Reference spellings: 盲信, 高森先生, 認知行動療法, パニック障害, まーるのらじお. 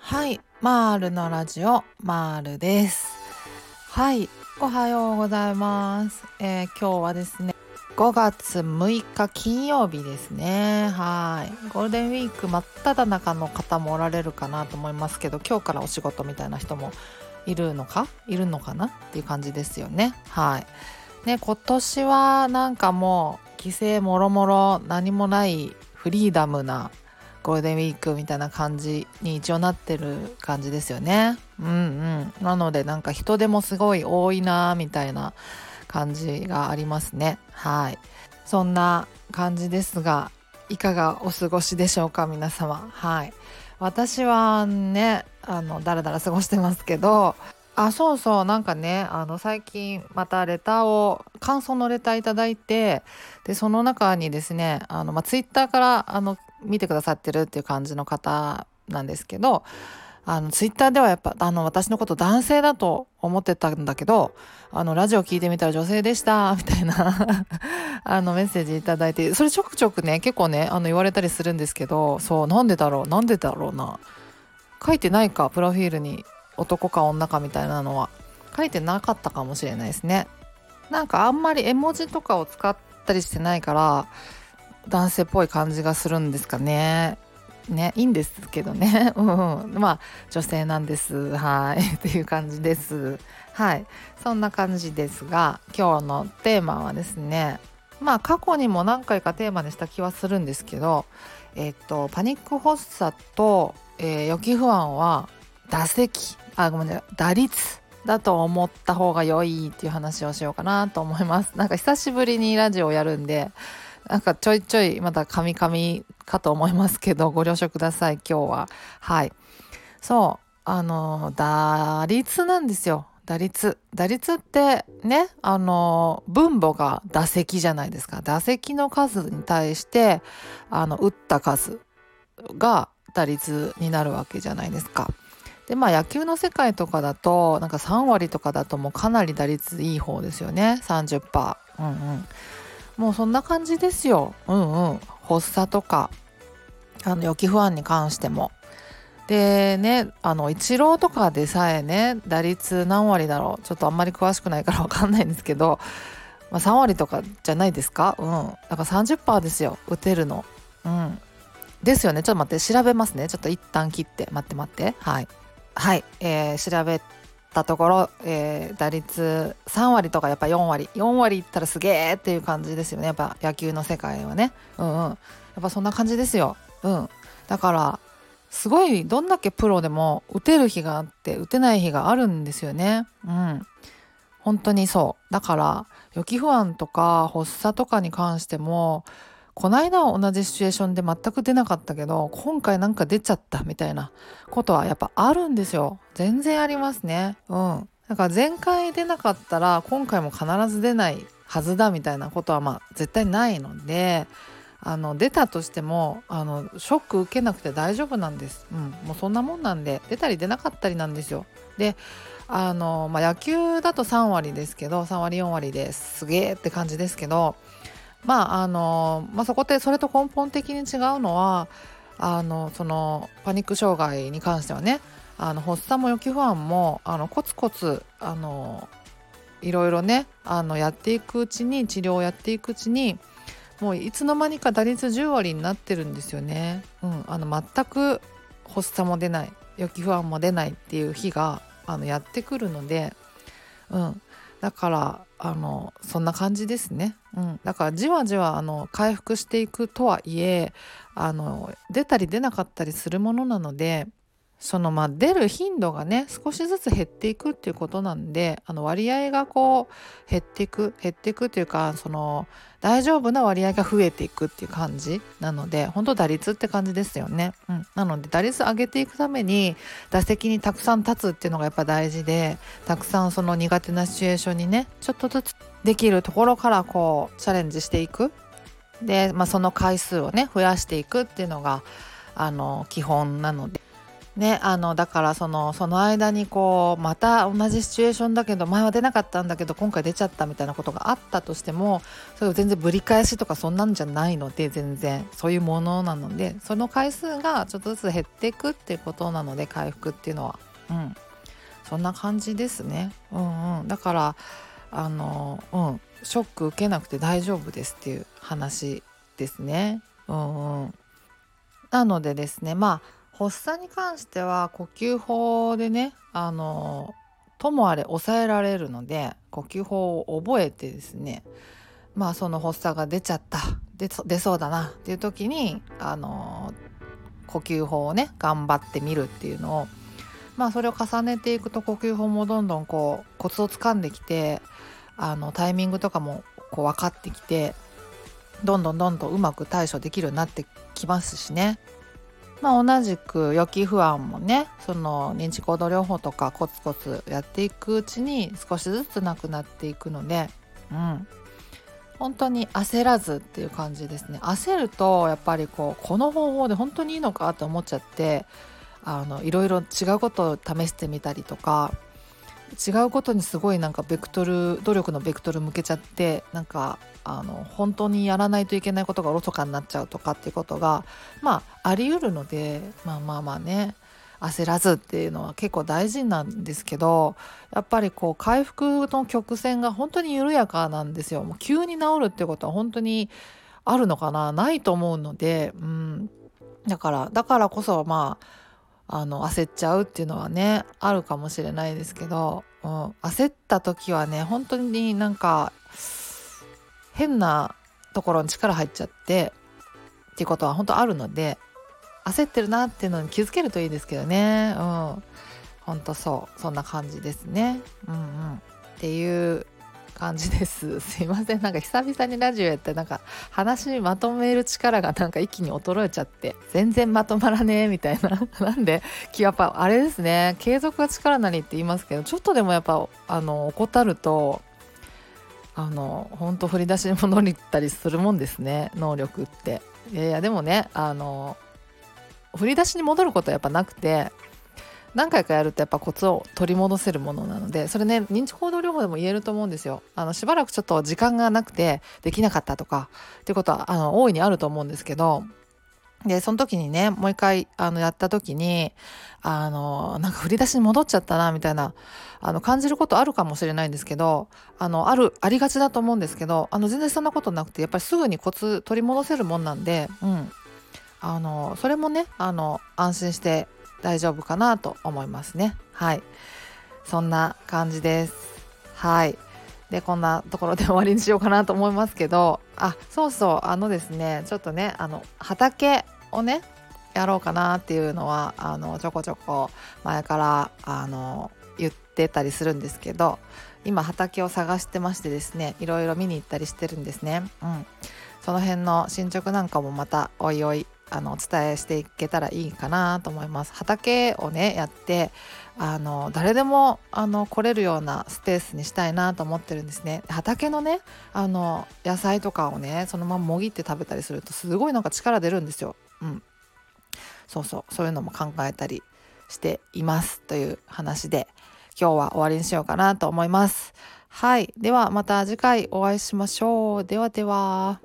はい、マールのラジオ、マールです。はい、おはようございます。今日はですね、5月6日金曜日ですね。はい、ゴールデンウィーク真っ只中の方もおられるかなと思いますけど、今日からお仕事みたいな人もいるのかなっていう感じですよね。はい、ね、今年はなんかもう規制もろもろ何もないフリーダムなゴールデンウィークみたいな感じに一応なってる感じですよね。なのでなんか人手もすごい多いなみたいな感じがありますね。はい、そんな感じですが、いかがお過ごしでしょうか皆様。はい、私はね、だらだら過ごしてますけど、なんかね、最近またレターを、感想のレターいただいて、でその中にですね、ツイッターから見てくださってるっていう感じの方なんですけど、ツイッターではやっぱ私のこと男性だと思ってたんだけど、ラジオ聞いてみたら女性でしたみたいなメッセージいただいて、それちょくちょくね、結構ね言われたりするんですけど、そう、なんでだろうな、書いてないか、プロフィールに男か女かみたいなのは書いてなかったかもしれないですね。なんかあんまり絵文字とかを使ったりしてないから男性っぽい感じがするんですかね。いいんですけどね。まあ女性なんです。はいっていう感じです。はい、そんな感じですが、今日のテーマはですね、過去にも何回かテーマにした気はするんですけど、パニック発作と、予期不安は打率だと思った方が良いっていう話をしようかなと思います。なんか久しぶりにラジオをやるんで、なんかちょいちょいまたカミカミかと思いますけど、ご了承ください今日は。はい、そう打率なんですよ。打率ってね、分母が打席じゃないですか。打席の数に対して打った数が打率になるわけじゃないですか。で野球の世界とかだとなんか3割とかだともうかなり打率いい方ですよね。 30%。もうそんな感じですよ。発作とか予期不安に関してもでね、イチローとかでさえね、打率何割だろう、ちょっとあんまり詳しくないから分かんないんですけど、3割とかじゃないですか。だから 30% ですよ、打てるの。ですよね。ちょっと待って、調べますね。ちょっと一旦切って、待って。はい、調べたところ、打率3割とか、やっぱ4割いったらすげえっていう感じですよね。やっぱ野球の世界はね。やっぱそんな感じですよ。だからすごい、どんだけプロでも打てる日があって打てない日があるんですよね。本当にそう。だから予期不安とか発作とかに関しても、この間は同じシチュエーションで全く出なかったけど、今回なんか出ちゃったみたいなことはやっぱあるんですよ。全然ありますね。だから前回出なかったら今回も必ず出ないはずだみたいなことは絶対ないので、出たとしてもショック受けなくて大丈夫なんです。もうそんなもんなんで、出たり出なかったりなんですよ。で野球だと3割ですけど、3割4割ですげえって感じですけど、そこでそれと根本的に違うのは、そのパニック障害に関してはね、発作も予期不安もコツコツいろいろね、やっていくうちに、治療をやっていくうちに、もういつの間にか打率10割になってるんですよね。全く発作も出ない、予期不安も出ないっていう日がやってくるので、だからそんな感じですね。だからじわじわ回復していくとはいえ、出たり出なかったりするものなので、その出る頻度がね、少しずつ減っていくっていうことなんで、割合がこう減っていくというか、その大丈夫な割合が増えていくっていう感じなので、本当打率って感じですよね。なので打率上げていくために打席にたくさん立つっていうのがやっぱ大事で、たくさんその苦手なシチュエーションにね、ちょっとずつできるところからこうチャレンジしていく。で、その回数をね、増やしていくっていうのが基本なので、ね、だからその間にこうまた同じシチュエーションだけど前は出なかったんだけど今回出ちゃったみたいなことがあったとしても、それを全然ぶり返しとかそんなんじゃないので、全然そういうものなので、その回数がちょっとずつ減っていくっていうことなので、回復っていうのは、うん、そんな感じですね。うんうん、だからショック受けなくて大丈夫ですっていう話ですね。うんうん、なのでですね、まあ発作に関しては呼吸法でね、ともあれ抑えられるので、呼吸法を覚えてですね、まあその発作が出ちゃった、出そうだなっていう時に呼吸法をね頑張ってみるっていうのを、まあそれを重ねていくと呼吸法もどんどんこうコツをつかんできて、タイミングとかもこう分かってきて、どんどんうまく対処できるようになってきますしね。まあ、同じく予期不安もね、その認知行動療法とかコツコツやっていくうちに少しずつなくなっていくので、うん、本当に焦らずっていう感じですね。焦るとやっぱりこの方法で本当にいいのかって思っちゃって、いろいろ違うことを試してみたりとか、違うことにすごいなんか努力のベクトル向けちゃって、なんか本当にやらないといけないことがおろそかになっちゃうとかっていうことがまああり得るので、まあね、焦らずっていうのは結構大事なんですけど、やっぱり回復の曲線が本当に緩やかなんですよ。もう急に治るってことは本当にあるのかな、ないと思うので、うん、だからこそまあ焦っちゃうっていうのはねあるかもしれないですけど、うん、焦った時はね本当になんか変なところに力入っちゃってっていうことは本当あるので、焦ってるなっていうのに気づけるといいですけどね。うん、本当そう、そんな感じですね。うんうん、っていう感じです。すいません、なんか久々にラジオやってなんか話まとめる力がなんか一気に衰えちゃって、全然まとまらねえみたいななんでやっぱあれですね、継続が力なりって言いますけど、ちょっとでもやっぱ怠るとほんと振り出しに戻ったりするもんですね、能力って。いやでもね、振り出しに戻ることはやっぱなくて、何回かやるとやっぱコツを取り戻せるものなので、それね認知行動療法でも言えると思うんですよ。しばらくちょっと時間がなくてできなかったとかっていうことは大いにあると思うんですけど、でその時にねもう一回やった時になんか振り出しに戻っちゃったなみたいな感じることあるかもしれないんですけど、ありがちだと思うんですけど、全然そんなことなくて、やっぱりすぐにコツ取り戻せるもんなんで、うん、それもね安心して大丈夫かなと思いますね。はい、そんな感じです。はい、でこんなところで終わりにしようかなと思いますけど、あ、そうそうですね、ちょっとね畑をねやろうかなっていうのはちょこちょこ前から言ってたりするんですけど、今畑を探してましてですね、いろいろ見に行ったりしてるんですね。うん、その辺の進捗なんかもまたおいおいお伝えしていけたらいいかなと思います。畑をねやって誰でも来れるようなスペースにしたいなと思ってるんですね。畑のね野菜とかをねそのままもぎって食べたりするとすごいなんか力出るんですよ。うん、そういうのも考えたりしていますという話で、今日は終わりにしようかなと思います。はい、ではまた次回お会いしましょう。ではでは。